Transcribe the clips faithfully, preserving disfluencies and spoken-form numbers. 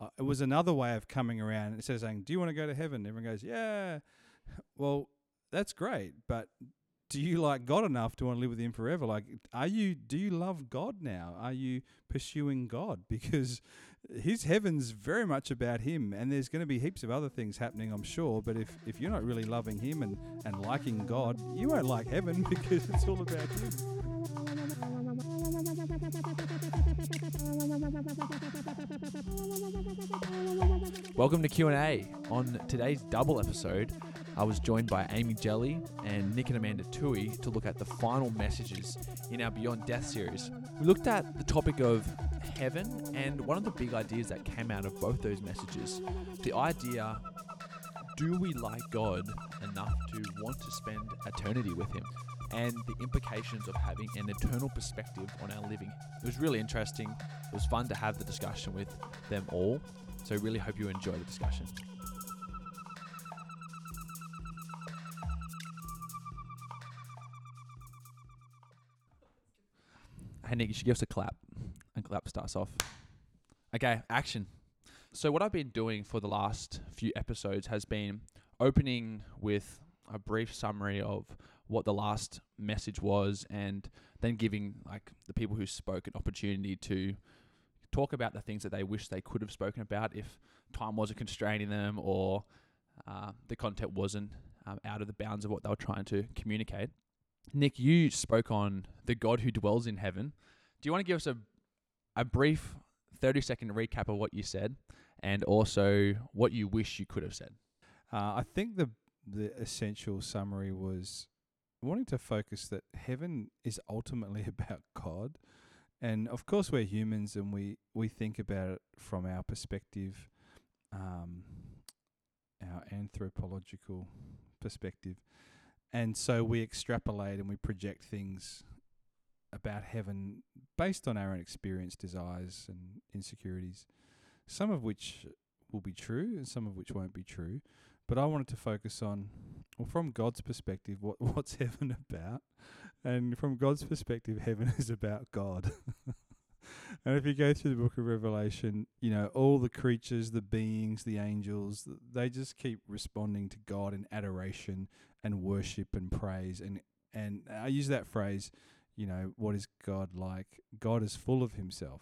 uh, it was another way of coming around. Instead of saying, do you want to go to heaven? Everyone goes, yeah. Well, that's great, but do you like God enough to want to live with him forever? Like, are you, do you love God now? Are you pursuing God? Because his heaven's very much about him, and there's going to be heaps of other things happening, I'm sure. But if, if you're not really loving him and, and liking God, you won't like heaven because it's all about him. Welcome to Q and A. On today's double episode, I was joined by Amy Gellie and Nick and Amanda Toohey to look at the final messages in our Beyond Death series. We looked at the topic of heaven, and one of the big ideas that came out of both those messages, the idea, do we like God enough to want to spend eternity with him? And the implications of having an eternal perspective on our living. It was really interesting. It was fun to have the discussion with them all. So I really hope you enjoy the discussion. Hey, Nick, you should give us a clap. And clap starts off. Okay, action. So what I've been doing for the last few episodes has been opening with a brief summary of what the last message was, and then giving like the people who spoke an opportunity to talk about the things that they wish they could have spoken about if time wasn't constraining them, or uh, the content wasn't um, out of the bounds of what they were trying to communicate. Nick, you spoke on the God who dwells in heaven. Do you want to give us a a brief thirty-second recap of what you said, and also what you wish you could have said? Uh, I think the the essential summary was wanting to focus that heaven is ultimately about God. And of course we're humans and we, we think about it from our perspective, um, our anthropological perspective. And so we extrapolate and we project things about heaven based on our own experience, desires and insecurities, some of which will be true and some of which won't be true. But I wanted to focus on, well, from God's perspective, what what's heaven about? And from God's perspective, heaven is about God. And if you go through the book of Revelation, you know, all the creatures, the beings, the angels, they just keep responding to God in adoration and worship and praise. And, and I use that phrase, you know, what is God like? God is full of himself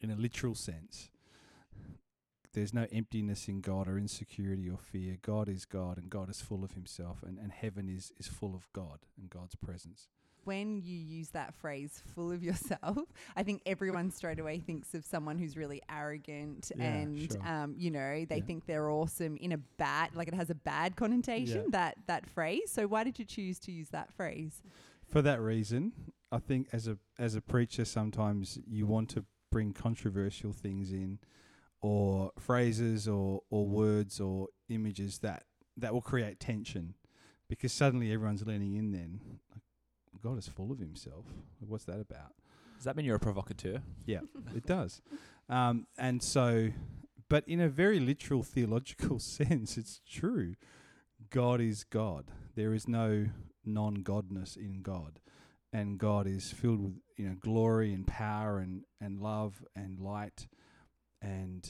in a literal sense. There's no emptiness in God or insecurity or fear. God is God, and God is full of himself, and, and heaven is, is full of God and God's presence. When you use that phrase, full of yourself, I think everyone straight away thinks of someone who's really arrogant, yeah, and, sure. um, you know, they yeah. think they're awesome in a bad, like it has a bad connotation, yeah. that, that phrase. So why did you choose to use that phrase? For that reason. I think as a, as a preacher, sometimes you want to bring controversial things in, or phrases or, or words or images that, that will create tension, because suddenly everyone's leaning in then. Like, God is full of himself. What's that about? Does that mean you're a provocateur? Yeah, it does. Um, and so, but in a very literal theological sense, it's true. God is God. There is no non-godness in God. And God is filled with, you know, glory and power and, and love and light. And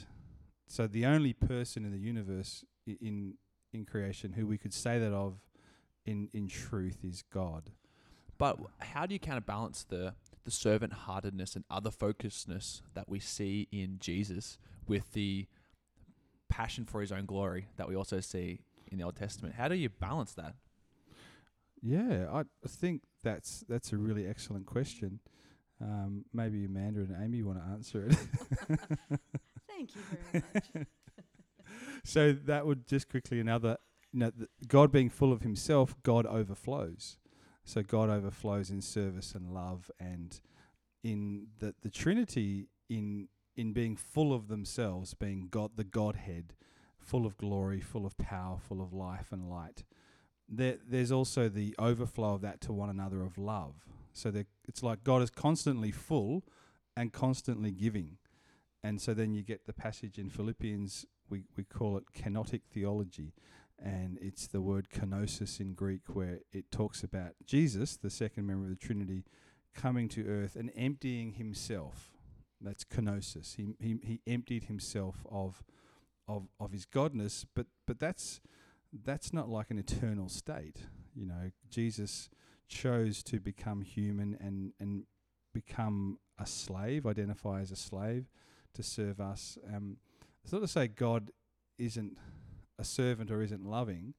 so the only person in the universe I- in in creation who we could say that of in, in truth is God. But how do you counterbalance the, the servant-heartedness and other-focusedness that we see in Jesus with the passion for his own glory that we also see in the Old Testament? How do you balance that? Yeah, I think that's that's a really excellent question. Um, maybe Amanda and Amy want to answer it. Thank you very much. So that would just quickly another, you know, th- God being full of himself, God overflows. So God overflows in service and love, and in the, the Trinity in in being full of themselves, being God, the Godhead, full of glory, full of power, full of life and light. There, there's also the overflow of that to one another of love. So it's like God is constantly full and constantly giving. And so then you get the passage in Philippians, we, we call it kenotic theology. And it's the word kenosis in Greek, where it talks about Jesus, the second member of the Trinity, coming to earth and emptying himself That's kenosis. He he he emptied himself of of of his godness, but but that's that's not like an eternal state. You know, Jesus chose to become human and and become a slave, identify as a slave to serve us. Um, it's not to say God isn't a servant or isn't loving,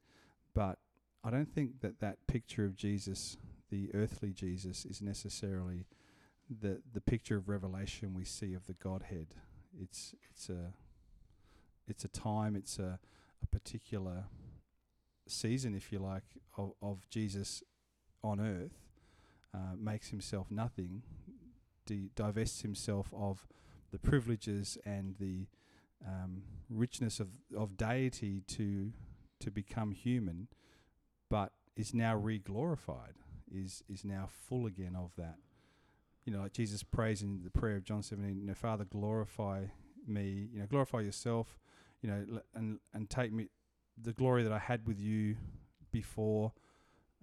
but I don't think that that picture of Jesus, the earthly Jesus, is necessarily the the picture of Revelation we see of the Godhead. It's it's a it's a time, it's a, a particular season, if you like, of, of Jesus on earth, uh, makes himself nothing, di- divests himself of the privileges and the um, richness of, of deity to to become human, but is now re-glorified, is, is now full again of that. You know, like Jesus prays in the prayer of John seventeen, you know, Father, glorify me, you know, glorify yourself, you know, l- and and take me, the glory that I had with you before,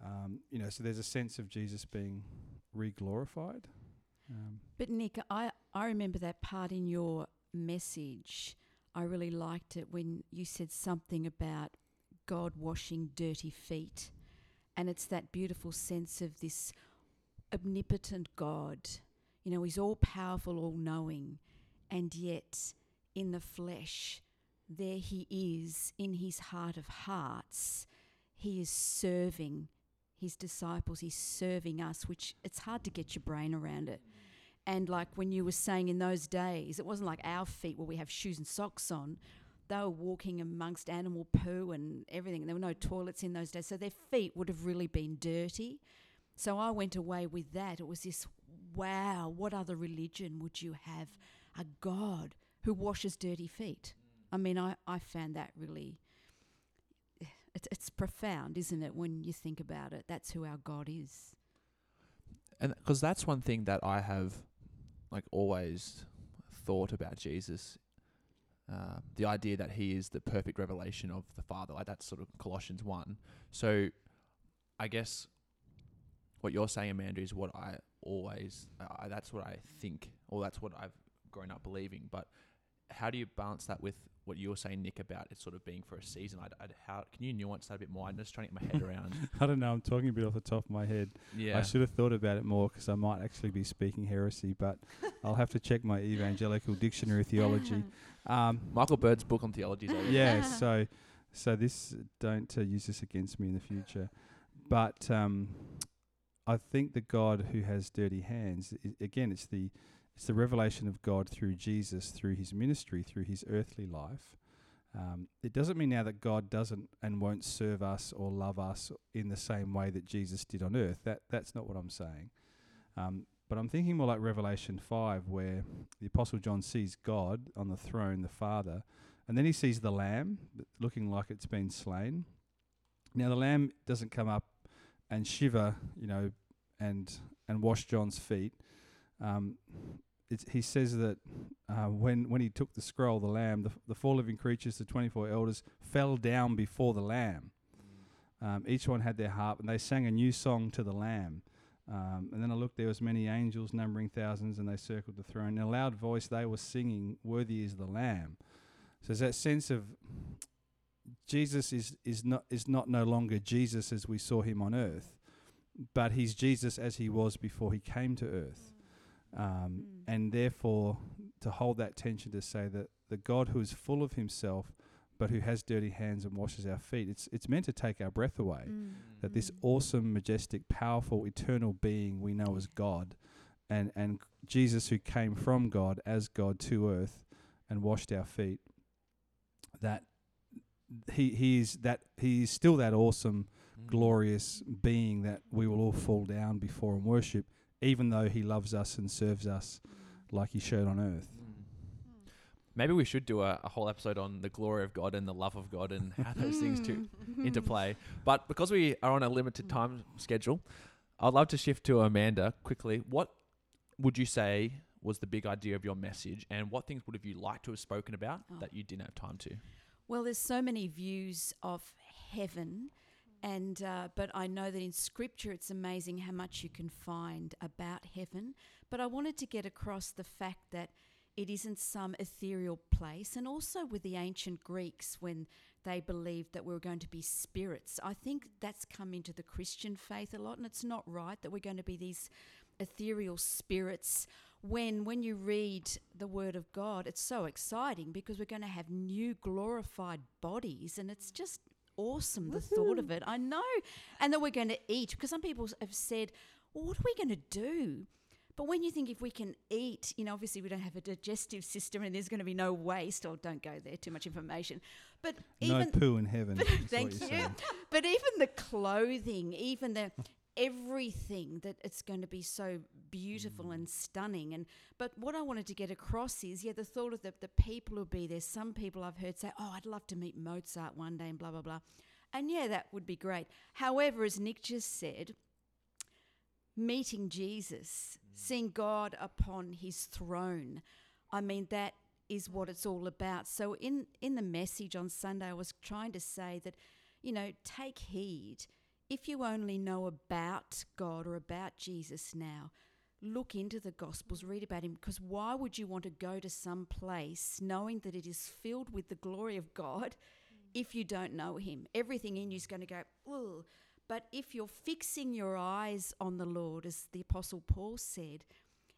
um, you know, so there's a sense of Jesus being re-glorified. Um, but Nick, I, I remember that part in your message. I really liked it when you said something about God washing dirty feet, and it's that beautiful sense of this omnipotent God. You know, he's all-powerful, all-knowing, and yet in the flesh, there he is, in his heart of hearts. He is serving his disciples. He's serving us, which it's hard to get your brain around it. And like when you were saying in those days, it wasn't like our feet where we have shoes and socks on. They were walking amongst animal poo and everything. And there were no toilets in those days. So their feet would have really been dirty. So I went away with that. It was this, wow, what other religion would you have? A God who washes dirty feet. I mean, I, I found that really, it's, it's profound, isn't it, when you think about it? That's who our God is. And because that's one thing that I have, like, always thought about Jesus, uh, the idea that he is the perfect revelation of the Father. Like, that's sort of Colossians one. So I guess what you're saying, Amanda, is what I always, uh, that's what I think, or that's what I've grown up believing. But how do you balance that with what you were saying, Nick, about it sort of being for a season? I'd, I'd, how can you nuance that a bit more? I'm just trying to get my head around. I don't know. I'm talking a bit off the top of my head. Yeah. I should have thought about it more because I might actually be speaking heresy, but I'll have to check my evangelical dictionary theology. Um, Michael Bird's book on theology is over. Yeah. So, so this don't uh, use this against me in the future. But um, I think the God who has dirty hands, I- again, it's the It's the revelation of God through Jesus, through his ministry, through his earthly life. Um, it doesn't mean now that God doesn't and won't serve us or love us in the same way that Jesus did on earth. That that's not what I'm saying. Um, but I'm thinking more like Revelation five, where the Apostle John sees God on the throne, the Father, and then he sees the Lamb looking like it's been slain. Now, the Lamb doesn't come up and shiver, you know, and and wash John's feet. Um, It's, he says that uh, when when he took the scroll, the Lamb, the, the four living creatures, the twenty-four elders, fell down before the Lamb. Um, each one had their harp, and they sang a new song to the Lamb. Um, and then I looked, there was many angels numbering thousands, and they circled the throne. In a loud voice, they were singing, "Worthy is the Lamb." So there's that sense of Jesus is is not is not no longer Jesus as we saw him on earth, but he's Jesus as he was before he came to earth. Um, mm. And therefore, to hold that tension, to say that the God who is full of himself but who has dirty hands and washes our feet, it's it's meant to take our breath away, mm. that this awesome, majestic, powerful, eternal being we know as God, and, and Jesus who came from God as God to earth and washed our feet, that he, he is that he is still that awesome, mm. glorious being that we will all fall down before and worship, even though he loves us and serves us like he showed on earth. Mm. Maybe we should do a, a whole episode on the glory of God and the love of God and how those things to interplay. But because we are on a limited time schedule, I'd love to shift to Amanda quickly. What would you say was the big idea of your message, and what things would have you liked to have spoken about oh. that you didn't have time to? Well, there's so many views of heaven. And uh, but I know that in Scripture it's amazing how much you can find about heaven. But I wanted to get across the fact that It isn't some ethereal place. And also with the ancient Greeks, when they believed that we were going to be spirits, I think that's come into the Christian faith a lot, and it's not right that we're going to be these ethereal spirits. When when you read the Word of God, it's so exciting because we're going to have new glorified bodies, and it's just awesome, the Woo-hoo. thought of it. I know. And that we're going to eat, because some people have said, well, what are we going to do? But when you think, if we can eat, you know, obviously we don't have a digestive system and there's going to be no waste. Oh, don't go there, too much information. But no even poo in heaven. Thank you. Saying. But even the clothing, even the everything, that it's going to be so beautiful mm. and stunning. And but what I wanted to get across is, yeah, the thought of the, the people who'll be there. Some people I've heard say, oh, I'd love to meet Mozart one day and blah, blah, blah. And yeah, that would be great. However, as Nick just said, meeting Jesus, mm. seeing God upon his throne, I mean, that is what it's all about. So in, in the message on Sunday, I was trying to say that, you know, take heed. If you only know about God or about Jesus now, look into the Gospels, read about him, because why would you want to go to some place knowing that it is filled with the glory of God mm. if you don't know him? Everything in you is going to go, ooh. But if you're fixing your eyes on the Lord, as the Apostle Paul said,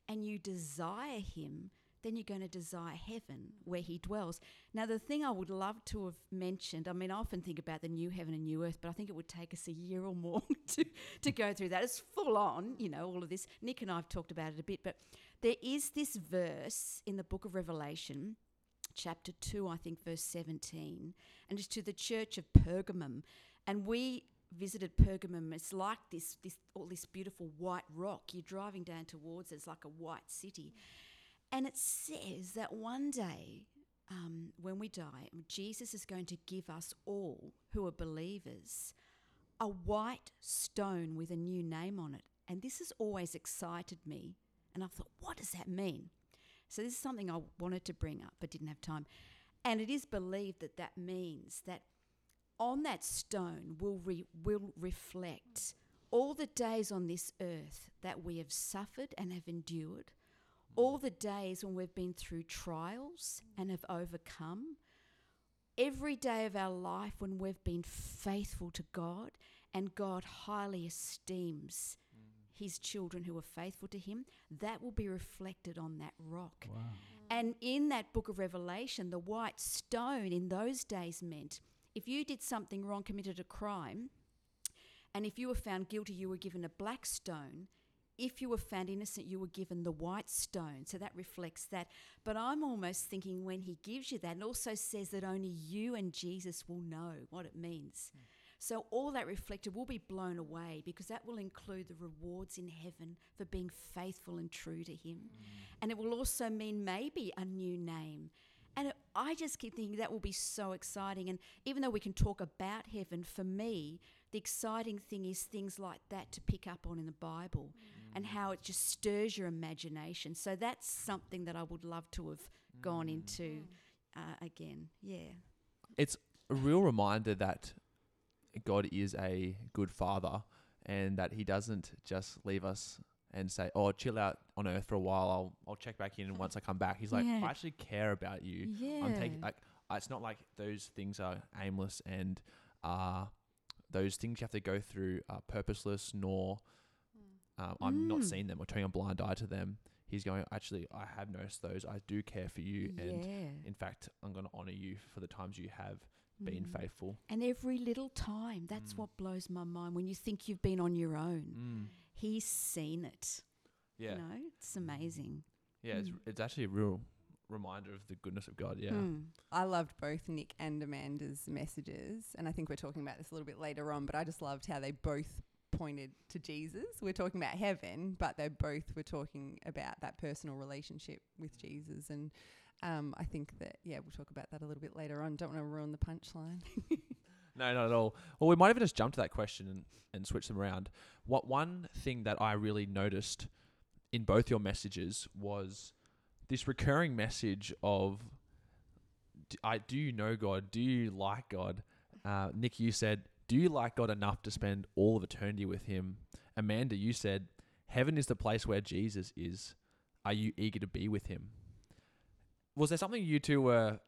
and you desire him, then you're going to desire heaven where he dwells. Now, the thing I would love to have mentioned, I mean, I often think about the new heaven and new earth, but I think it would take us a year or more to, to go through that. It's full on, you know, all of this. Nick and I have talked about it a bit, but there is this verse in the book of Revelation, chapter two, I think, verse seventeen, and it's to the church of Pergamum. And we visited Pergamum. It's like this, this all this beautiful white rock. You're driving down towards it. It's like a white city. And it says that one day um, when we die, Jesus is going to give us all who are believers a white stone with a new name on it. And this has always excited me. And I thought, what does that mean? So this is something I wanted to bring up but didn't have time. And it is believed that that means that on that stone will re- will reflect all the days on this earth that we have suffered and have endured, all the days when we've been through trials and have overcome, every day of our life when we've been faithful to God, and God highly esteems his children who are faithful to him, that will be reflected on that rock. Wow. And in that book of Revelation, the white stone in those days meant, if you did something wrong, committed a crime, and if you were found guilty, you were given a black stone. If you were found innocent, you were given the white stone. So that reflects that. But I'm almost thinking, when he gives you that, it also says that only you and Jesus will know what it means. Mm. So all that reflected will be blown away, because that will include the rewards in heaven for being faithful and true to him. Mm. And it will also mean maybe a new name. And it, I just keep thinking that will be so exciting. And even though we can talk about heaven, for me, the exciting thing is things like that to pick up on in the Bible mm. and how it just stirs your imagination. So that's something that I would love to have mm. gone into uh, again. Yeah. It's a real reminder that God is a good father, and that he doesn't just leave us and say, oh, chill out on earth for a while. I'll I'll check back in, and once I come back, he's like, yeah. I actually care about you. Yeah. I'm taking, like, it's not like those things are aimless, and uh, those things you have to go through are purposeless, nor um, mm. I'm not seeing them or turning a blind eye to them. He's going, actually, I have noticed those. I do care for you. Yeah. And in fact, I'm going to honor you for the times you have being faithful. And every little time, that's mm. what blows my mind. When you think you've been on your own, mm. he's seen it. Yeah. You know, it's amazing. Yeah, mm. it's, it's actually a real reminder of the goodness of God, yeah. Mm. I loved both Nick and Amanda's messages, and I think we're talking about this a little bit later on, but I just loved how they both pointed to Jesus. We're talking about heaven, but they both were talking about that personal relationship with Jesus, and Um, I think that, yeah, we'll talk about that a little bit later on. Don't want to ruin the punchline. No, not at all. Well, we might have just jumped to that question and, and switched them around. What one thing that I really noticed in both your messages was this recurring message of, do, I, do you know God? Do you like God? Uh, Nick, you said, do you like God enough to spend all of eternity with him? Amanda, you said, heaven is the place where Jesus is. Are you eager to be with him? Was there something you two were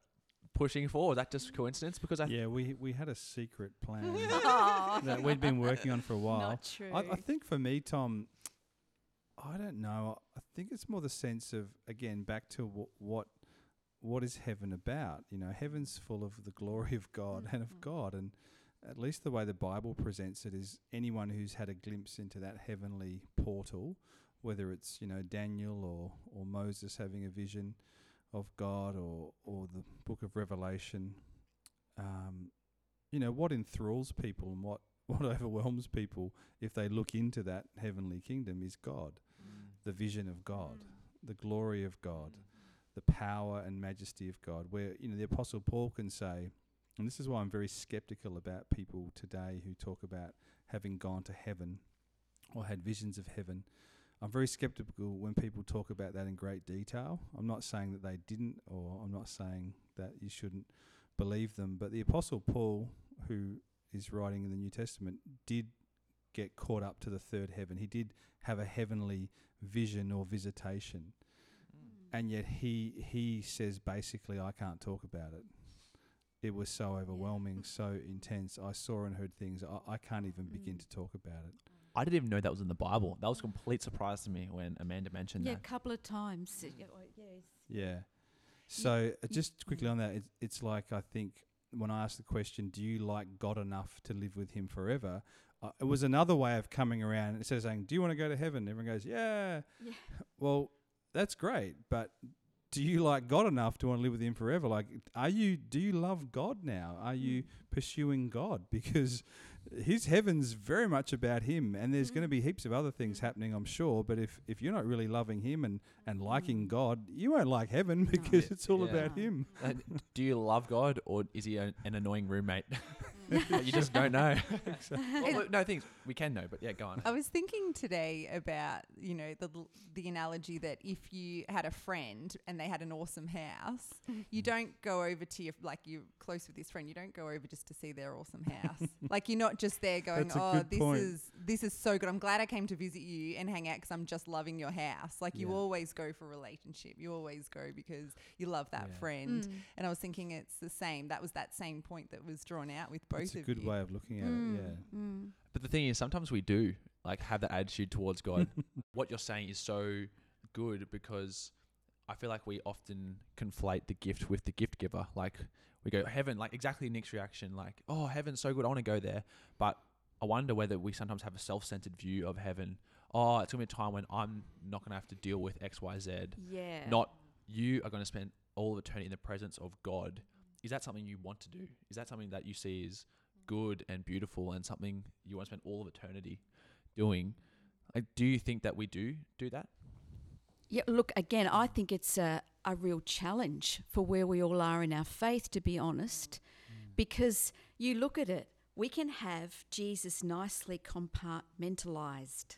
pushing for? Was that just coincidence? Because I th- yeah, we we had a secret plan that we'd been working on for a while. Not true. I, I think for me, Tom, I don't know. I think it's more the sense of, again, back to w- what what is heaven about? You know, heaven's full of the glory of God mm-hmm. and of God, and at least the way the Bible presents it is anyone who's had a glimpse into that heavenly portal, whether it's, you know, Daniel or, or Moses having a vision of God, or or the book of Revelation, um, you know, what enthralls people and what, what overwhelms people if they look into that heavenly kingdom is God, mm. the vision of God, mm. the glory of God, mm. the power and majesty of God, where, you know, the Apostle Paul can say, and this is why I'm very skeptical about people today who talk about having gone to heaven or had visions of heaven. I'm very skeptical when people talk about that in great detail. I'm not saying that they didn't, or I'm not saying that you shouldn't believe them. But the Apostle Paul, who is writing in the New Testament, did get caught up to the third heaven. He did have a heavenly vision or visitation. Mm. And yet he he says basically, I can't talk about it. It was so overwhelming, yeah. so intense. I saw and heard things. I, I can't even mm. begin to talk about it. I didn't even know that was in the Bible. That was a complete surprise to me when Amanda mentioned yeah, that. Yeah, a couple of times. Yes. Yeah. So yeah. just quickly on that, it's, it's like, I think when I asked the question, do you like God enough to live with him forever? Uh, it was another way of coming around. Instead of saying, do you want to go to heaven? Everyone goes, yeah. yeah. Well, that's great, but do you like God enough to want to live with him forever? Like, are you? Do you love God now? Are you mm. pursuing God? Because his heaven's very much about him, and there's mm. going to be heaps of other things happening, I'm sure. But if, if you're not really loving him and, and liking mm. God, you won't like heaven because no. it's all yeah. about him. Uh, do you love God, or is he a, an annoying roommate? You just don't know. Well, no, things we can know, but yeah, go on. I was thinking today about, you know, the the analogy that if you had a friend and they had an awesome house, you don't go over to your, like, you're close with this friend, you don't go over just to see their awesome house. Like, you're not just there going, oh, this point. is this is so good, I'm glad I came to visit you and hang out because I'm just loving your house. Like, you yeah. always go for relationship, you always go because you love that yeah. friend. Mm. And I was thinking it's the same. That was that same point that was drawn out with both of you. It's a good you. way of looking at mm. it, yeah. Mm. But the thing is, sometimes we do, like, have that attitude towards God. What you're saying is so good, because I feel like we often conflate the gift with the gift giver. Like, we go, heaven, like exactly Nick's reaction, like, oh, heaven's so good, I want to go there. But I wonder whether we sometimes have a self-centered view of heaven. Oh, it's going to be a time when I'm not going to have to deal with X, Y, Z. Yeah. Not you are going to spend all of eternity in the presence of God. Is that something you want to do? Is that something that you see is good and beautiful and something you want to spend all of eternity doing? Like, do you think that we do do that? Yeah, look, again, I think it's a, a real challenge for where we all are in our faith, to be honest, mm. because you look at it, we can have Jesus nicely compartmentalised,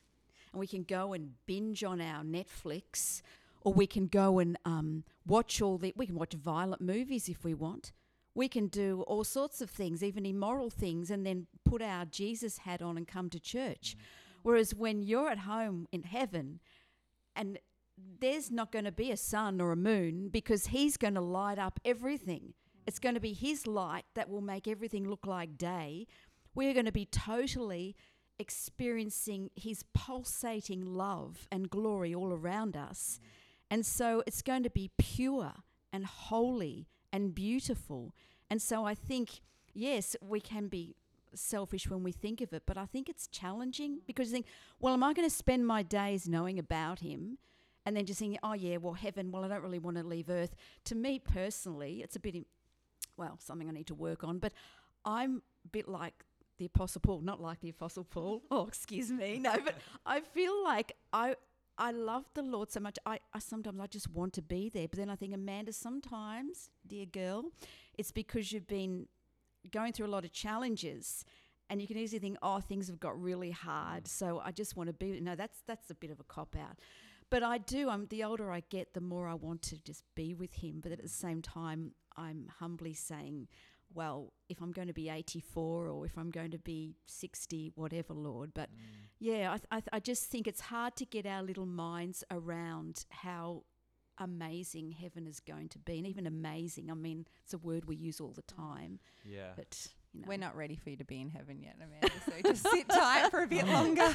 and we can go and binge on our Netflix, or we can go and um, watch all the – we can watch violent movies if we want. We can do all sorts of things, even immoral things, and then put our Jesus hat on and come to church. Mm. Whereas when you're at home in heaven and – there's not going to be a sun or a moon, because he's going to light up everything. It's going to be his light that will make everything look like day. We're going to be totally experiencing his pulsating love and glory all around us. And so it's going to be pure and holy and beautiful. And so I think, yes, we can be selfish when we think of it, but I think it's challenging, because you think, well, am I going to spend my days knowing about him? And then just thinking, oh, yeah, well, heaven, well, I don't really want to leave earth. To me personally, it's a bit, well, something I need to work on. But I'm a bit like the Apostle Paul, not like the Apostle Paul. Oh, excuse me. No, but I feel like I I love the Lord so much. I, I sometimes I just want to be there. But then I think, Amanda, sometimes, dear girl, it's because you've been going through a lot of challenges. And you can easily think, oh, things have got really hard, so I just want to be. No, that's that's a bit of a cop-out. But I do, I'm, the older I get, the more I want to just be with him. But at the same time, I'm humbly saying, well, if I'm going to be eighty-four or if I'm going to be sixty, whatever, Lord. But, mm. yeah, I, I, I just think it's hard to get our little minds around how amazing heaven is going to be. And even amazing, I mean, it's a word we use all the time. Yeah. But, you know. We're not ready for you to be in heaven yet, Amanda, so just sit tight for a bit longer.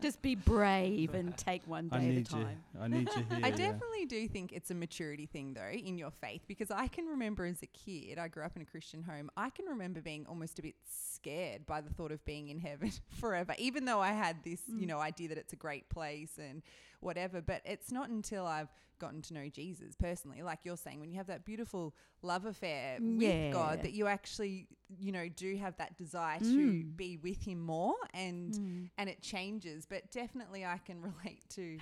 Just be brave and take one day I need at a time. You. I need you here. I definitely yeah. do think it's a maturity thing, though, in your faith, because I can remember as a kid, I grew up in a Christian home, I can remember being almost a bit scared by the thought of being in heaven forever, even though I had this, mm. you know, idea that it's a great place and whatever. But it's not until I've gotten to know Jesus personally, like you're saying, when you have that beautiful love affair yeah. with God, that you actually, you know, do have that desire mm. to be with him more, and mm. and it changes. But definitely I can relate to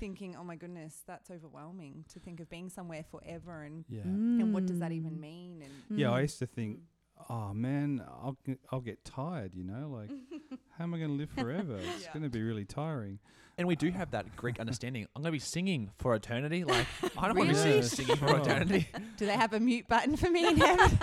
thinking, oh my goodness, that's overwhelming to think of being somewhere forever, and yeah. mm. and what does that even mean? And yeah, mm. I used to think, oh man, I'll I'll get tired, you know, like how am I going to live forever? It's yeah. going to be really tiring. And we do uh, have that Greek understanding. I'm going to be singing for eternity. Like I don't really? want to be yeah, singing sure. for eternity. Do they have a mute button for me in heaven?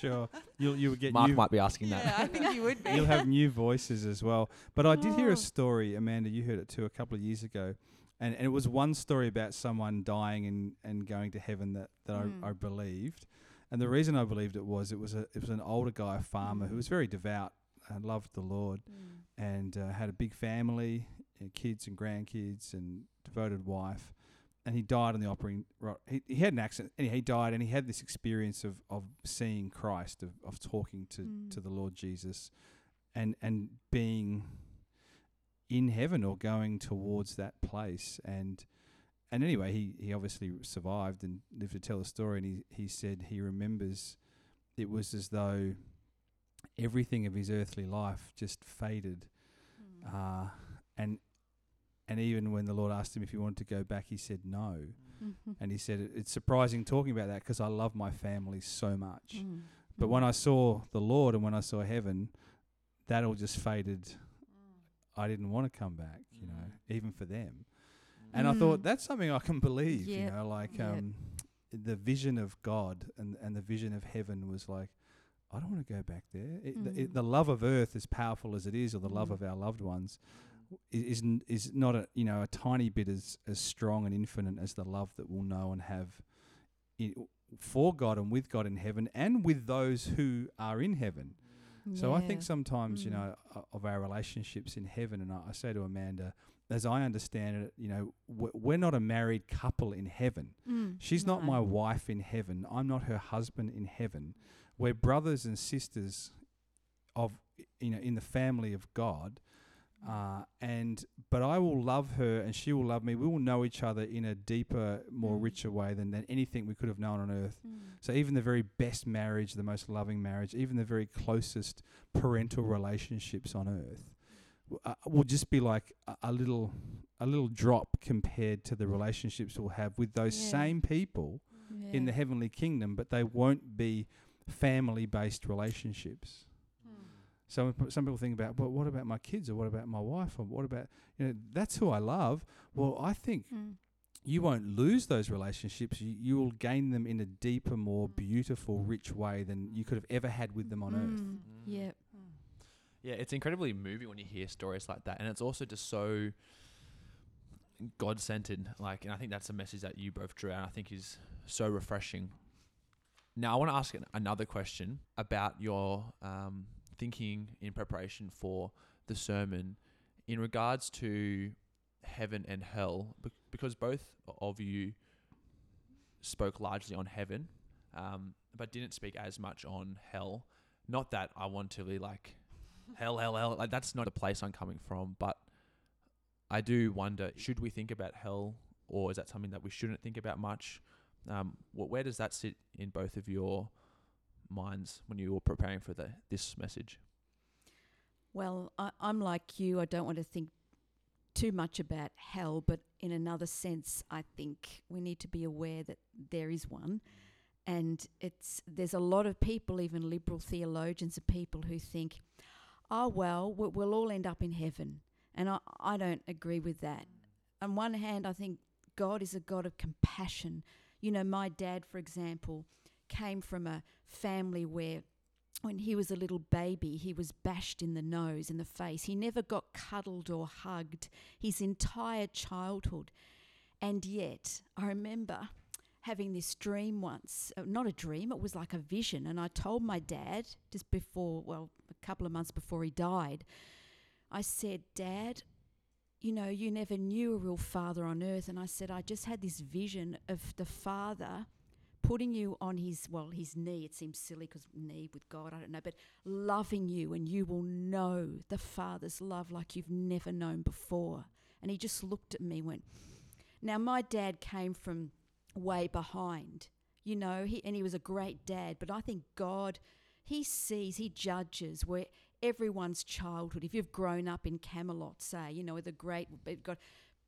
Sure. You'll you would get Mark new, might be asking that. Yeah, I think you would be. You'll have new voices as well. But I did oh. hear a story, Amanda. You heard it too a couple of years ago, and, and it was one story about someone dying and, and going to heaven that that mm. I, I believed. And the reason I believed it was it was a it was an older guy, a farmer, who was very devout and loved the Lord, mm. and uh, had a big family, and kids and grandkids, and devoted wife. And he died on the operating. He he had an accident. And he died, and he had this experience of, of seeing Christ, of, of talking to, mm. to the Lord Jesus, and and being in heaven or going towards that place. And. And anyway, he, he obviously survived and lived to tell the story, and he, he said he remembers it was as though everything of his earthly life just faded. Mm. Uh, and and even when the Lord asked him if he wanted to go back, he said no. Mm-hmm. And he said, it's surprising talking about that because I love my family so much. Mm. But mm. when I saw the Lord and when I saw heaven, that all just faded. Mm. I didn't want to come back, you mm. know, even for them. And mm. I thought, that's something I can believe, yep. you know, like um, yep. the vision of God and, and the vision of heaven was like, I don't want to go back there. It, mm. the, it, the love of earth, as powerful as it is, or the love mm. of our loved ones, is is not a you know a tiny bit as, as strong and infinite as the love that we'll know and have in, for God and with God in heaven and with those who are in heaven. So yeah. I think sometimes, mm. you know, of our relationships in heaven, and I, I say to Amanda, as I understand it, you know, we're not a married couple in heaven. Mm. She's no. not my wife in heaven. I'm not her husband in heaven. We're brothers and sisters of, you know, in the family of God. Uh, and but I will love her and she will love me. We will know each other in a deeper, more mm. richer way than, than anything we could have known on earth. Mm. So even the very best marriage, the most loving marriage, even the very closest parental relationships on earth uh, will just be like a, a little a little drop compared to the relationships we'll have with those yeah. same people yeah. in the heavenly kingdom, but they won't be family-based relationships. So some people think about, well, what about my kids, or what about my wife, or what about, you know, that's who I love. Well, I think mm. you won't lose those relationships. You, you will gain them in a deeper, more beautiful, rich way than you could have ever had with them on mm. earth. Mm. Yep. Yeah, it's incredibly moving when you hear stories like that. And it's also just so God-centered. Like, and I think that's a message that you both drew out, I think is so refreshing. Now, I want to ask another question about your... Um, thinking in preparation for the sermon in regards to heaven and hell, because both of you spoke largely on heaven, um, but didn't speak as much on hell. Not that I want to be like, hell, hell, hell. Like, that's not a place I'm coming from, but I do wonder, should we think about hell, or is that something that we shouldn't think about much? Um, where does that sit in both of your minds when you were preparing for the this message? Well, I, I'm like you. I don't want to think too much about hell, but in another sense, I think we need to be aware that there is one, and it's there's a lot of people, even liberal theologians, of people who think, oh, well, we'll all end up in heaven, and I, I don't agree with that. On one hand, I think God is a God of compassion. You know, my dad, for example, came from a family where when he was a little baby, he was bashed in the nose, in the face. He never got cuddled or hugged his entire childhood. And yet I remember having this dream once, not a dream, it was like a vision. And I told my dad just before, well, a couple of months before he died, I said, Dad, you know, you never knew a real father on earth. And I said, I just had this vision of the Father putting you on his, well, his knee. It seems silly because knee with God, I don't know, but loving you, and you will know the Father's love like you've never known before. And he just looked at me and went, now my dad came from way behind, you know, he and he was a great dad, but I think God, he sees, he judges where everyone's childhood, if you've grown up in Camelot, say, you know, with a great God,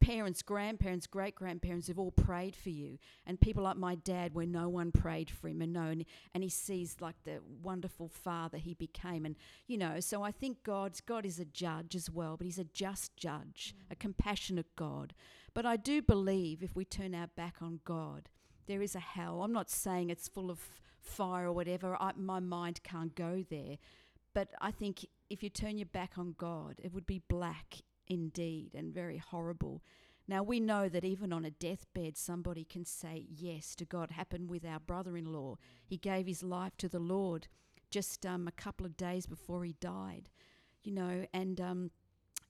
parents, grandparents, great-grandparents have all prayed for you, and people like my dad where no one prayed for him, and no one, and he sees like the wonderful father he became. And, you know, so I think God's God is a judge as well, but he's a just judge, mm. a compassionate God. But I do believe if we turn our back on God, there is a hell. I'm not saying it's full of fire or whatever. I, my mind can't go there. But I think if you turn your back on God, it would be black indeed, and very horrible. Now, we know that even on a deathbed, somebody can say yes to God. Happened with our brother-in-law. He gave his life to the Lord just um, a couple of days before he died, you know, and um,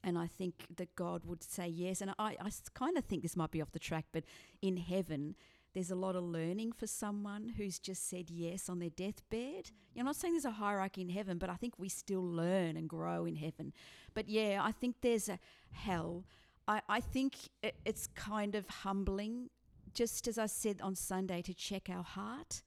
and I think that God would say yes. And I, I kind of think this might be off the track, but in heaven, there's a lot of learning for someone who's just said yes on their deathbed. I'm not saying there's a hierarchy in heaven, but I think we still learn and grow in heaven. But yeah, I think there's a hell. I, I think it's kind of humbling, just as I said on Sunday, to check our heart.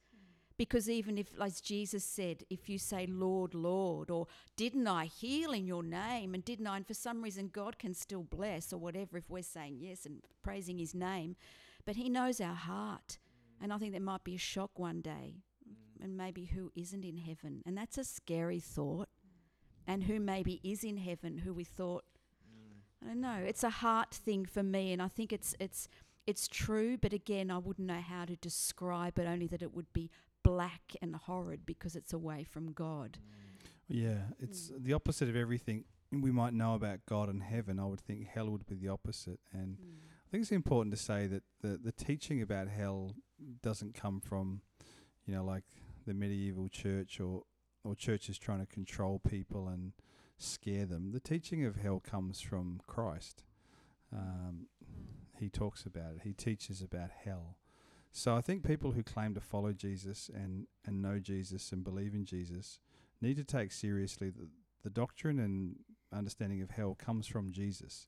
Because even if, as Jesus said, if you say, Lord, Lord, or didn't I heal in your name, and didn't I, and for some reason God can still bless or whatever if we're saying yes and praising his name, but he knows our heart. And I think there might be a shock one day, and maybe who isn't in heaven. And that's a scary thought. And who maybe is in heaven, who we thought, I don't know. It's a heart thing for me, and I think it's it's it's true, but again, I wouldn't know how to describe it, only that it would be black and horrid because it's away from God. Yeah, it's mm. the opposite of everything we might know about God and heaven. I would think hell would be the opposite. And mm. I think it's important to say that the, the teaching about hell doesn't come from, you know, like the medieval church or, or churches trying to control people and scare them. The teaching of hell comes from Christ. Um, he talks about it. He teaches about hell. So I think people who claim to follow Jesus and, and know Jesus and believe in Jesus need to take seriously that the doctrine and understanding of hell comes from Jesus.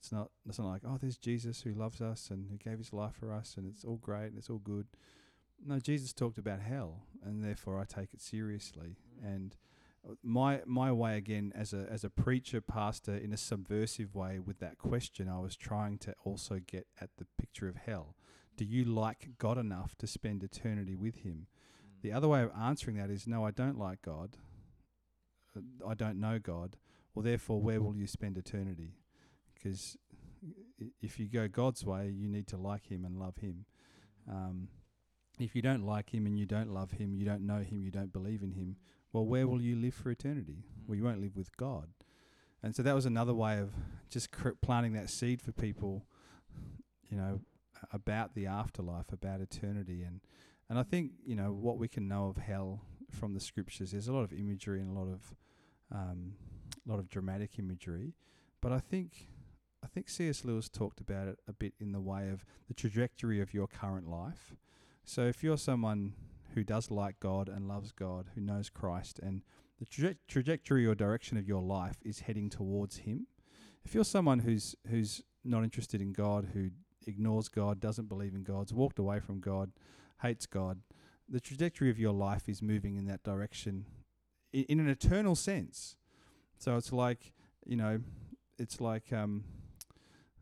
It's not it's not like, oh, there's Jesus who loves us and who gave his life for us and it's all great and it's all good. No, Jesus talked about hell, and therefore I take it seriously. And my my way, again, as a as a preacher, pastor, in a subversive way with that question, I was trying to also get at the picture of hell. Do you like God enough to spend eternity with him? Mm. The other way of answering that is, no, I don't like God. I don't know God. Well, therefore, where will you spend eternity? Because if you go God's way, you need to like him and love him. Um, if you don't like him and you don't love him, you don't know him, you don't believe in him, well, where will you live for eternity? Well, you won't live with God. And so that was another way of just cr- planting that seed for people, you know, about the afterlife, about eternity. And and I think, you know, what we can know of hell from the scriptures, there's a lot of imagery and a lot of um, a lot of dramatic imagery, but I think I think C S Lewis talked about it a bit in the way of the trajectory of your current life. So if you're someone who does like God and loves God, who knows Christ, and the traje- trajectory or direction of your life is heading towards him. If you're someone who's who's not interested in God, who ignores God, doesn't believe in God, walked away from God, hates God, the trajectory of your life is moving in that direction in, in an eternal sense. So it's like, you know, it's like um,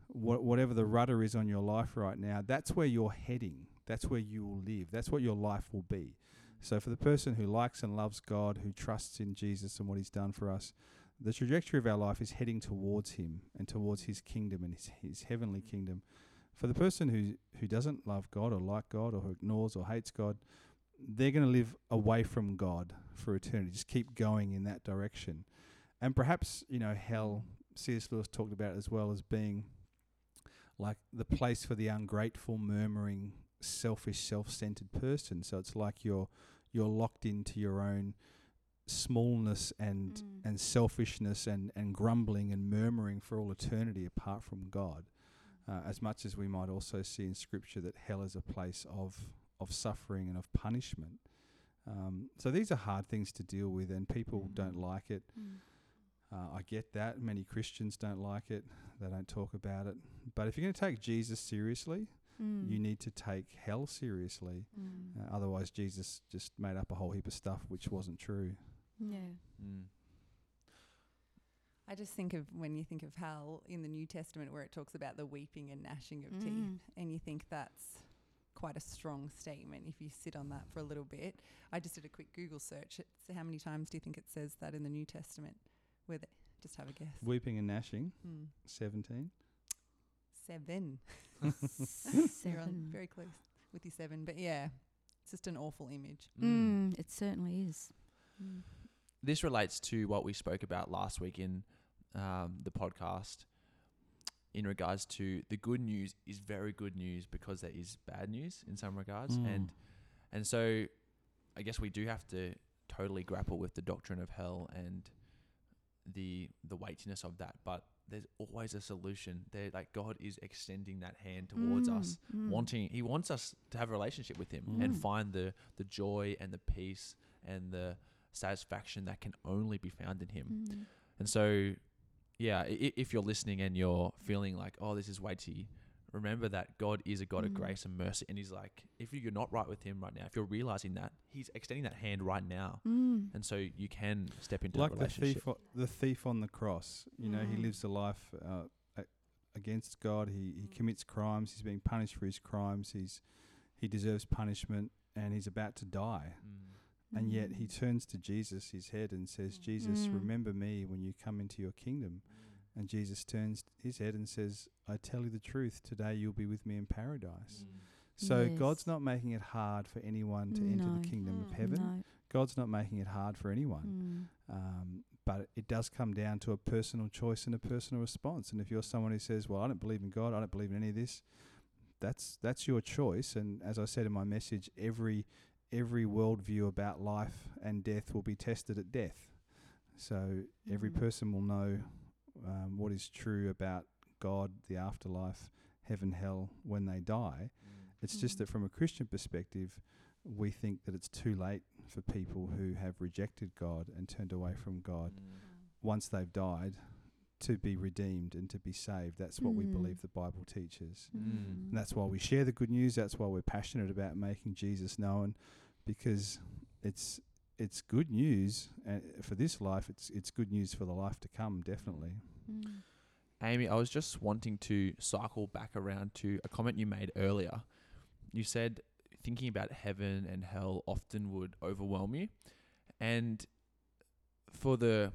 wh- whatever the rudder is on your life right now, that's where you're heading. That's where you will live. That's what your life will be. So for the person who likes and loves God, who trusts in Jesus and what he's done for us, the trajectory of our life is heading towards him and towards his kingdom and his, his heavenly kingdom. For the person who, who doesn't love God or like God or who ignores or hates God, they're going to live away from God for eternity. Just keep going in that direction. And perhaps, you know, hell, C S Lewis talked about it as well as being like the place for the ungrateful, murmuring, selfish, self-centered person. So it's like you're you're locked into your own smallness and mm. and selfishness and, and grumbling and murmuring for all eternity apart from God. Uh, as much as we might also see in Scripture that hell is a place of of suffering and of punishment. Um, so these are hard things to deal with, and people mm. don't like it. Mm. Uh, I get that. Many Christians don't like it. They don't talk about it. But if you're going to take Jesus seriously, mm. you need to take hell seriously. Mm. Uh, otherwise, Jesus just made up a whole heap of stuff which wasn't true. Yeah. Mm. I just think of when you think of hell in the New Testament where it talks about the weeping and gnashing of mm. teeth, and you think that's quite a strong statement if you sit on that for a little bit. I just did a quick Google search. It's how many times do you think it says that in the New Testament? With just have a guess. Weeping and gnashing, mm. seventeen. Seven. Seven. You're on very close with your seven. But yeah, it's just an awful image. Mm. Mm, it certainly is. Mm. This relates to what we spoke about last week in um, the podcast in regards to the good news is very good news because there is bad news in some regards. Mm. And and so I guess we do have to totally grapple with the doctrine of hell and the the weightiness of that. But there's always a solution there. Like God is extending that hand towards mm. us, mm. wanting he wants us to have a relationship with him mm. and find the, the joy and the peace and the satisfaction that can only be found in him. Mm. And so, yeah, I- if you're listening and you're feeling like, oh, this is weighty, remember that God is a God mm. of grace and mercy. And he's like, if you're not right with him right now, if you're realizing that, he's extending that hand right now. Mm. And so you can step into like a relationship. Like the, the thief on the cross, you mm. know, he lives a life uh, a- against God. He, he mm. commits crimes. He's being punished for his crimes. He's He deserves punishment and he's about to die. Mm. And mm. yet he turns to Jesus, his head, and says, Jesus, mm. remember me when you come into your kingdom. Mm. And Jesus turns his head and says, I tell you the truth, today you'll be with me in paradise. Mm. So yes. God's not making it hard for anyone to no. enter the kingdom mm. of heaven. No. God's not making it hard for anyone. Mm. Um, but it does come down to a personal choice and a personal response. And if you're someone who says, well, I don't believe in God, I don't believe in any of this, that's that's your choice. And as I said in my message, every... Every worldview about life and death will be tested at death. So mm-hmm. every person will know um, what is true about God, the afterlife, heaven, hell, when they die. Mm. It's mm. just that from a Christian perspective, we think that it's too late for people who have rejected God and turned away from God mm. once they've died to be redeemed and to be saved. That's what mm. we believe the Bible teaches. Mm. And that's why we share the good news. That's why we're passionate about making Jesus known. Because it's it's good news uh, for this life. It's it's good news for the life to come, definitely. Mm. Amy, I was just wanting to cycle back around to a comment you made earlier. You said thinking about heaven and hell often would overwhelm you, and for the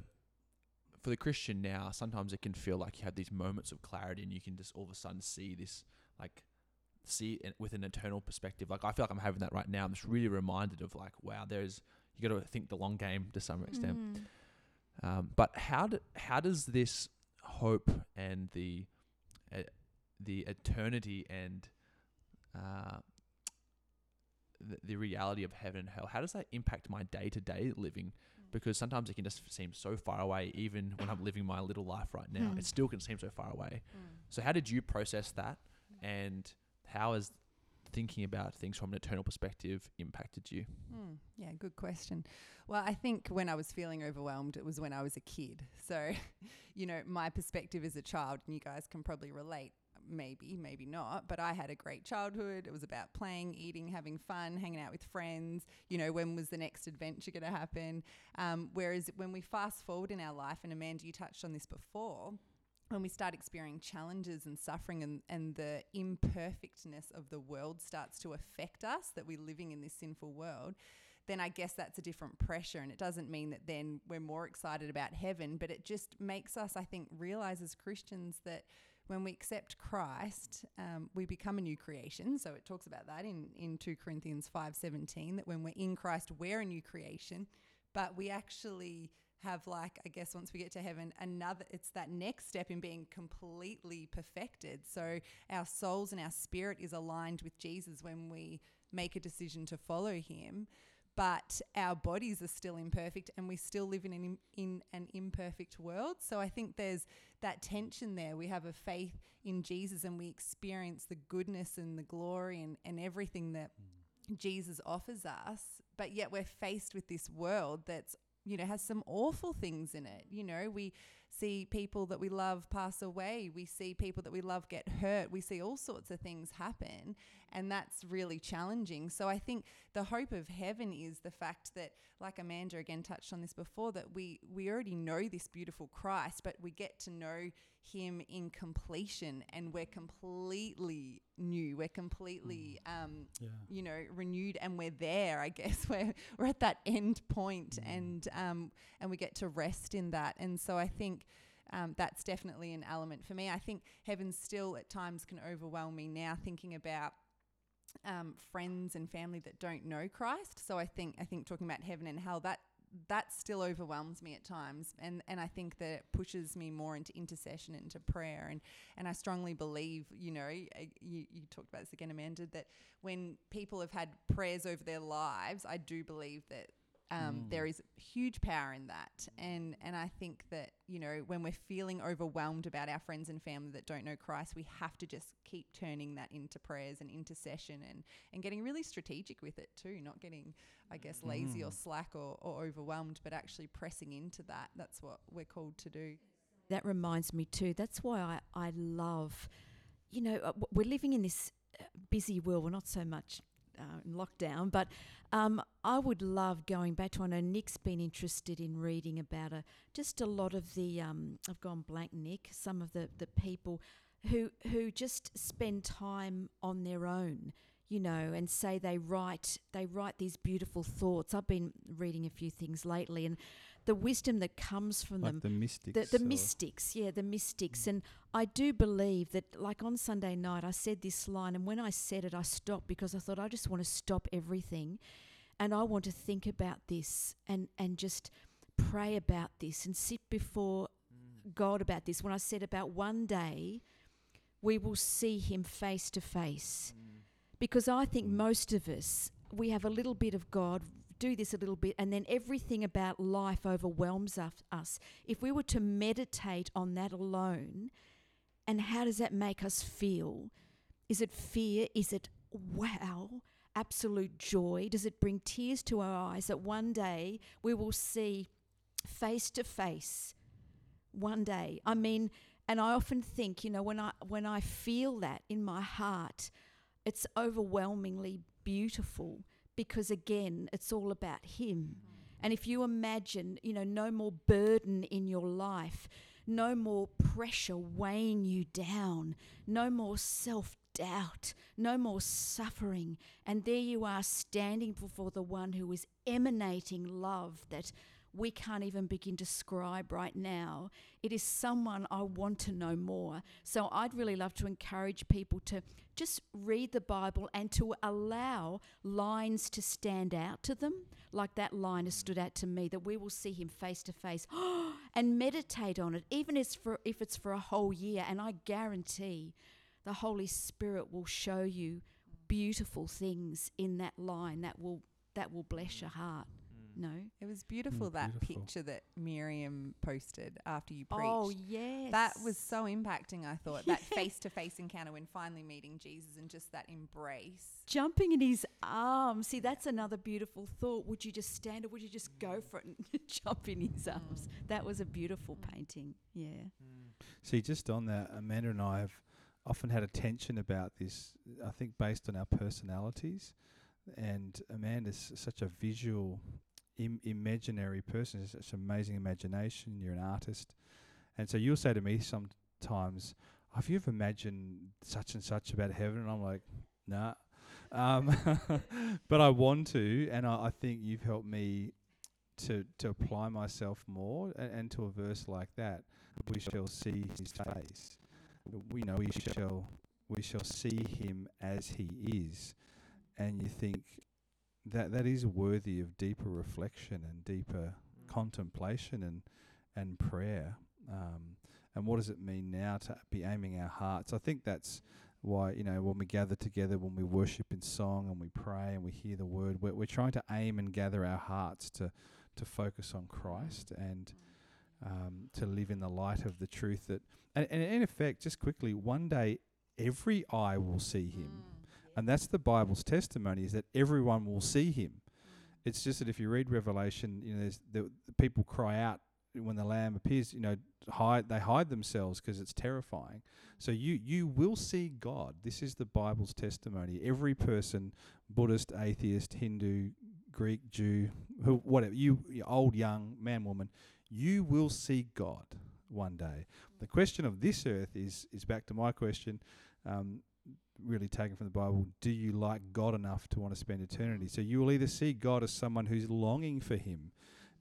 for the Christian now, sometimes it can feel like you have these moments of clarity, and you can just all of a sudden see this like. see it with an eternal perspective. Like I feel like I'm having that right now. I'm just really reminded of like, wow, there's, you got to think the long game to some extent. Mm. Um, but how do, how does this hope and the, uh, the eternity and, uh, the, the reality of heaven and hell, how does that impact my day to day living? Because sometimes it can just seem so far away, even when I'm living my little life right now, mm. it still can seem so far away. Mm. So how did you process that? And how has thinking about things from an eternal perspective impacted you? Mm, yeah, good question. Well, I think when I was feeling overwhelmed, it was when I was a kid. So, you know, my perspective as a child, and you guys can probably relate, maybe, maybe not, but I had a great childhood. It was about playing, eating, having fun, hanging out with friends. You know, when was the next adventure going to happen? Um, whereas when we fast forward in our life, and Amanda, you touched on this before, when we start experiencing challenges and suffering and, and the imperfectness of the world starts to affect us, that we're living in this sinful world, then I guess that's a different pressure. And it doesn't mean that then we're more excited about heaven, but it just makes us, I think, realize as Christians that when we accept Christ, um, we become a new creation. So it talks about that in, in two Corinthians five seventeen, that when we're in Christ, we're a new creation, but we actually have, like, I guess once we get to heaven, another, it's that next step in being completely perfected. So our souls and our spirit is aligned with Jesus when we make a decision to follow him, but our bodies are still imperfect and we still live in an, in an imperfect world. So I think there's that tension there. We have a faith in Jesus and we experience the goodness and the glory and, and everything that mm. Jesus offers us, but yet we're faced with this world that's, you know, has some awful things in it. You know, we see people that we love pass away. We see people that we love get hurt. We see all sorts of things happen, and that's really challenging. So I think the hope of heaven is the fact that, like Amanda again touched on this before, that we, we already know this beautiful Christ, but we get to know him in completion, and we're completely new. We're completely, um, yeah. you know, renewed, and we're there, I guess. We're, we're at that end point mm. and, um, and we get to rest in that. And so I think um, that's definitely an element for me. I think heaven still at times can overwhelm me now, thinking about um, friends and family that don't know Christ. So I think I think talking about heaven and hell, that that still overwhelms me at times, and and I think that it pushes me more into intercession, into prayer, and and I strongly believe, you know, you, you talked about this again, Amanda, that when people have had prayers over their lives, I do believe that um, mm. there is huge power in that, and and I think that, you know, when we're feeling overwhelmed about our friends and family that don't know Christ, we have to just keep turning that into prayers and intercession, and, and getting really strategic with it too, not getting, I guess, lazy mm. or slack or, or overwhelmed, but actually pressing into that. That's what we're called to do. That reminds me too. That's why I, I love, you know, we're living in this busy world. We're not so much Uh, in lockdown, but um, I would love going back to, I know Nick's been interested in reading about a, just a lot of the, um, I've gone blank, Nick, some of the, the people who who just spend time on their own, you know, and say they write, they write these beautiful thoughts. I've been reading a few things lately, and the wisdom that comes from like them. the mystics. The, the mystics, yeah, the mystics. Mm. And I do believe that, like on Sunday night, I said this line, and when I said it, I stopped because I thought, I just want to stop everything and I want to think about this and, and just pray about this and sit before mm. God about this. When I said about one day we will see him face to face. Mm. Because I think most of us, we have a little bit of God, do this a little bit, and then everything about life overwhelms us. If we were to meditate on that alone, and how does that make us feel? Is it fear? Is it, wow, absolute joy? Does it bring tears to our eyes that one day we will see face to face? One day. I mean, and I often think, you know, when I when I feel that in my heart, it's overwhelmingly beautiful because, again, it's all about him. Mm-hmm. And if you imagine, you know, no more burden in your life, no more pressure weighing you down, no more self-doubt, no more suffering, and there you are standing before the one who is emanating love that we can't even begin to describe right now. It is someone I want to know more. So I'd really love to encourage people to just read the Bible and to allow lines to stand out to them, like that line has stood out to me, that we will see him face to face, and meditate on it, even if it's for a whole year. And I guarantee the Holy Spirit will show you beautiful things in that line that will that will bless your heart. No, it was beautiful mm, that beautiful. picture that Miriam posted after you preached. Oh yes, that was so impacting. I thought that face-to-face encounter when finally meeting Jesus, and just that embrace, jumping in his arms. See, that's another beautiful thought. Would you just stand, or would you just mm. go for it and jump in his arms? That was a beautiful mm. painting. Yeah. Mm. See, just on that, Amanda and I have often had a tension about this. I think based on our personalities, and Amanda's such a visual. Im- imaginary person. It's, it's amazing imagination. You're an artist, and so you'll say to me sometimes, "Have you ever imagined such and such about heaven?" And I'm like, "Nah," um, but I want to, and I, I think you've helped me to to apply myself more, and, and to a verse like that, "We shall see his face." We know we shall we shall see him as he is, and you think. That that is worthy of deeper reflection and deeper mm. contemplation and and prayer. Um, and what does it mean now to be aiming our hearts? I think that's why, you know, when we gather together, when we worship in song and we pray and we hear the word, we're, we're trying to aim and gather our hearts to, to focus on Christ and um, to live in the light of the truth. That, and, and in effect, just quickly, one day every eye will see him. And that's the Bible's testimony, is that everyone will see him. It's just that if you read Revelation, you know, there's the, the people cry out when the Lamb appears, you know, hide they hide themselves because it's terrifying. So you you will see God. This is the Bible's testimony. Every person, Buddhist, atheist, Hindu, Greek, Jew, who, whatever, you old, young, man, woman, you will see God one day. The question of this earth is is back to my question. Um, really taken from the Bible, do you like God enough to want to spend eternity? So you will either see God as someone who's longing for him,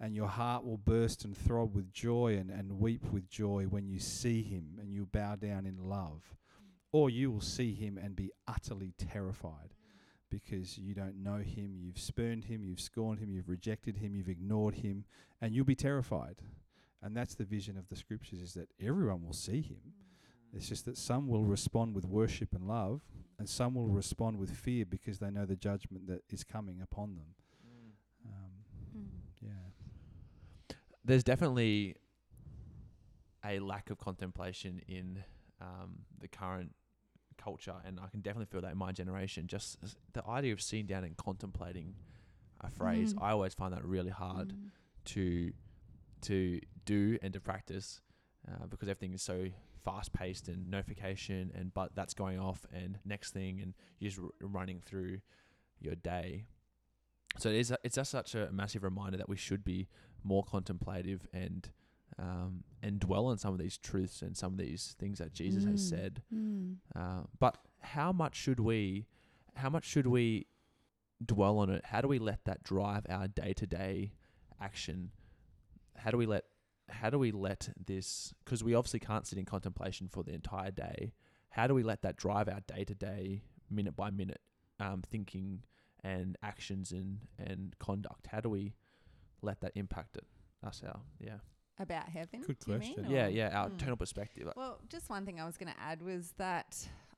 and your heart will burst and throb with joy and, and weep with joy when you see him and you bow down in love, or you will see him and be utterly terrified because you don't know him, you've spurned him, you've scorned him, you've rejected him, you've ignored him, and you'll be terrified. And that's the vision of the scriptures, is that everyone will see him. It's just that some will respond with worship and love, and some will respond with fear because they know the judgment that is coming upon them. Mm. Um, mm. Yeah. There's definitely a lack of contemplation in um, the current culture, and I can definitely feel that in my generation. Just the idea of sitting down and contemplating a phrase, mm. I always find that really hard mm. to to do and to practice uh, because everything is so fast-paced and notification and but that's going off and next thing, and you're just r- running through your day. So it is a, it's just such a massive reminder that we should be more contemplative and um, and dwell on some of these truths and some of these things that Jesus mm. has said. Mm. Uh, but how much should we? How much should we dwell on it? How do we let that drive our day-to-day action? How do we let How do we let this, because we obviously can't sit in contemplation for the entire day, how do we let that drive our day-to-day, minute-by-minute um, thinking and actions and, and conduct? How do we let that impact it, us out? Yeah. About heaven? Good question. Mean, yeah, yeah, our mm. eternal perspective. Well, just one thing I was going to add was that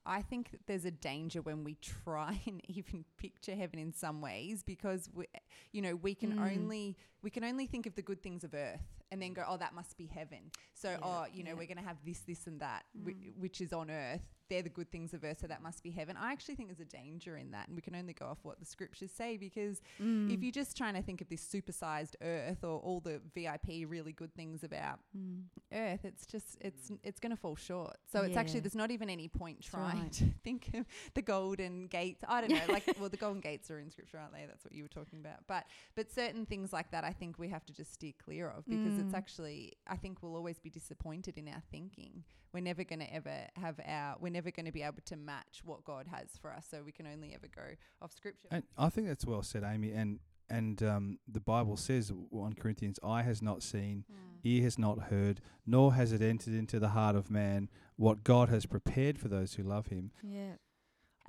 I think that there's a danger when we try and even picture heaven in some ways, because we, you know, we can mm. only we can only think of the good things of earth and then go, oh, that must be heaven. So, yeah, oh, you know, yeah. we're going to have this, this, and that, mm. w- which is on earth. They're the good things of earth, so that must be heaven. I actually think there's a danger in that, and we can only go off what the scriptures say, because mm. if you're just trying to think of this supersized earth or all the V I P really good things about mm. earth, it's just it's it's going to fall short. So yeah. it's actually there's not even any point trying right. to think of the golden gates. I don't know, like well, the golden gates are in scripture, aren't they? That's what you were talking about. But but certain things like that, I think we have to just steer clear of, because mm. it's actually, I think we'll always be disappointed in our thinking. We're never going to ever have our we're never going to be able to match what God has for us, so we can only ever go off scripture. And I think that's well said, Amy. And and um, the Bible says, First Corinthians, eye has not seen, mm. ear has not heard, nor has it entered into the heart of man what God has prepared for those who love him. Yeah.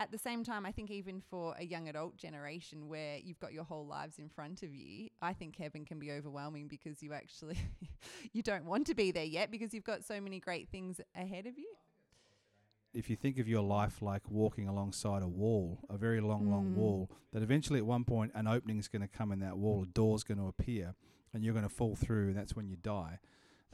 At the same time, I think even for a young adult generation where you've got your whole lives in front of you, I think heaven can be overwhelming, because you actually you don't want to be there yet, because you've got so many great things ahead of you. If you think of your life like walking alongside a wall, a very long, mm. long wall, that eventually at one point an opening is going to come in that wall, a door's going to appear, and you're going to fall through, and that's when you die.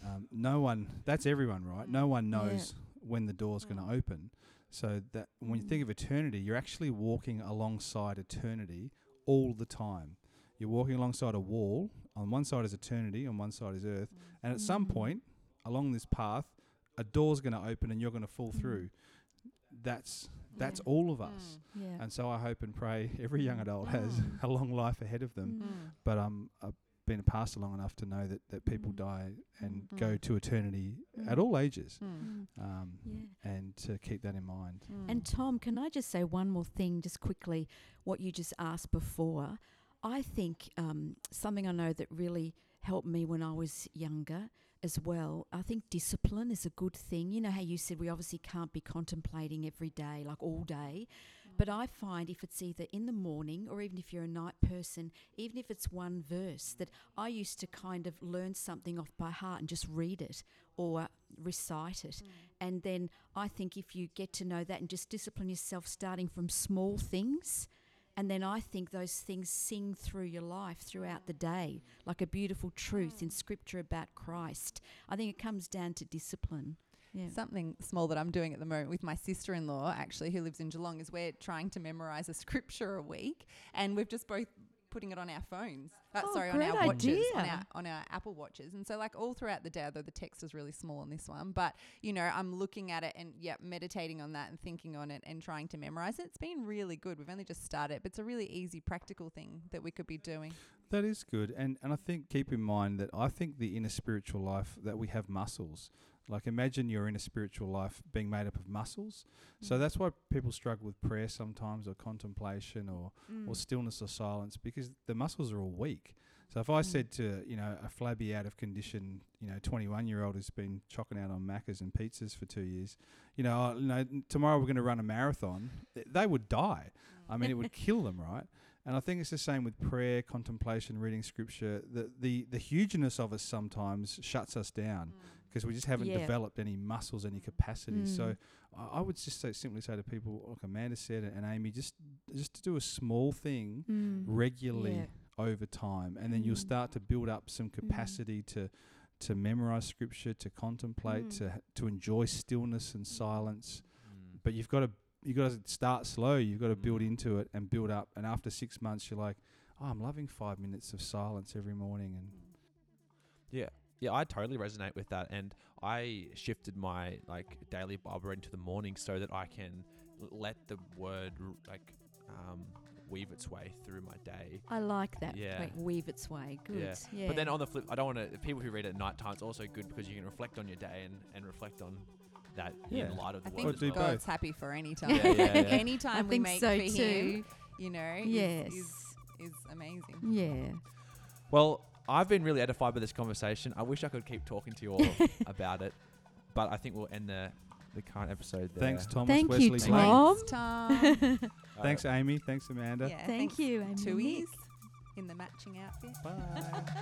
Um, no one, that's everyone, right? No one knows yeah. when the door's mm. going to open. So that when you think of eternity, you're actually walking alongside eternity all the time. You're walking alongside a wall. On one side is eternity, on one side is earth. And at mm. some point along this path, a door's going to open and you're going to fall mm. through. That's that's yeah. all of us. Yeah. Yeah. And so I hope and pray every young adult yeah. has a long life ahead of them. Mm. But um, I've been a pastor long enough to know that, that people mm. die and mm. go to eternity mm. at all ages. Mm. Um, yeah. And to keep that in mind. Mm. And Tom, can I just say one more thing just quickly, what you just asked before. I think um, something I know that really helped me when I was younger as well, I think discipline is a good thing. You know how you said we obviously can't be contemplating every day, like all day, But I find if it's either in the morning or even if you're a night person, even if it's one verse, that I used to kind of learn something off by heart and just read it or recite it. Mm. And then I think if you get to know that and just discipline yourself starting from small things, and then I think those things sing through your life throughout the day, like a beautiful truth mm. in Scripture about Christ. I think it comes down to discipline. Yeah. Something small that I'm doing at the moment with my sister-in-law, actually, who lives in Geelong, is we're trying to memorise a scripture a week, and we've just both putting it on our phones. Uh, oh, sorry, on our watches, on our, on our Apple watches. And so, like, all throughout the day, although the text is really small on this one, but, you know, I'm looking at it and, yeah, meditating on that and thinking on it and trying to memorise it. It's been really good. We've only just started, but it's a really easy, practical thing that we could be doing. That is good. And, and I think keep in mind that I think the inner spiritual life, that we have muscles. Like, imagine your inner spiritual life being made up of muscles. Mm. So that's why people struggle with prayer sometimes, or contemplation, or, mm. or stillness or silence, because the muscles are all weak. So if I mm. said to, you know, a flabby, out of condition, you know, twenty-one year old who's been chocking out on Maccas and pizzas for two years, you know, oh, you know tomorrow we're going to run a marathon, th- they would die. Mm. I mean, it would kill them, right? And I think it's the same with prayer, contemplation, reading scripture. The the, the hugeness of us sometimes shuts us down. Mm. Because we just haven't yeah. developed any muscles, any capacities. Mm. So I, I would just say, simply say to people, like Amanda said and Amy, just just to do a small thing mm. regularly yeah. over time, and mm. then you'll start to build up some capacity mm. to to memorise scripture, to contemplate, mm. to to enjoy stillness and silence. Mm. But you've got to you've got to start slow. You've got to mm. build into it and build up. And after six months, you're like, oh, I'm loving five minutes of silence every morning. And yeah. Yeah, I totally resonate with that, and I shifted my like daily Bible into the morning so that I can let the word like um, weave its way through my day. I like that. Yeah, like, weave its way. Good. Yeah. yeah. But then on the flip, I don't want to. People who read it at night time, it's also good because you can reflect on your day and, and reflect on that yeah. in light of the I word. I think God's happy for any time. yeah, yeah, yeah. Any time I we make so for too. Him, you know, yes, is, is, is amazing. Yeah. Well, I've been really edified by this conversation. I wish I could keep talking to you all about it, but I think we'll end the, the current episode there. Thanks, Thomas. Thank Wesley. You, Tom. Thanks, Tom. Thanks, Amy. Thanks, Amanda. Yeah, Thank thanks you, Amy. Tooheys in the matching outfit. Bye.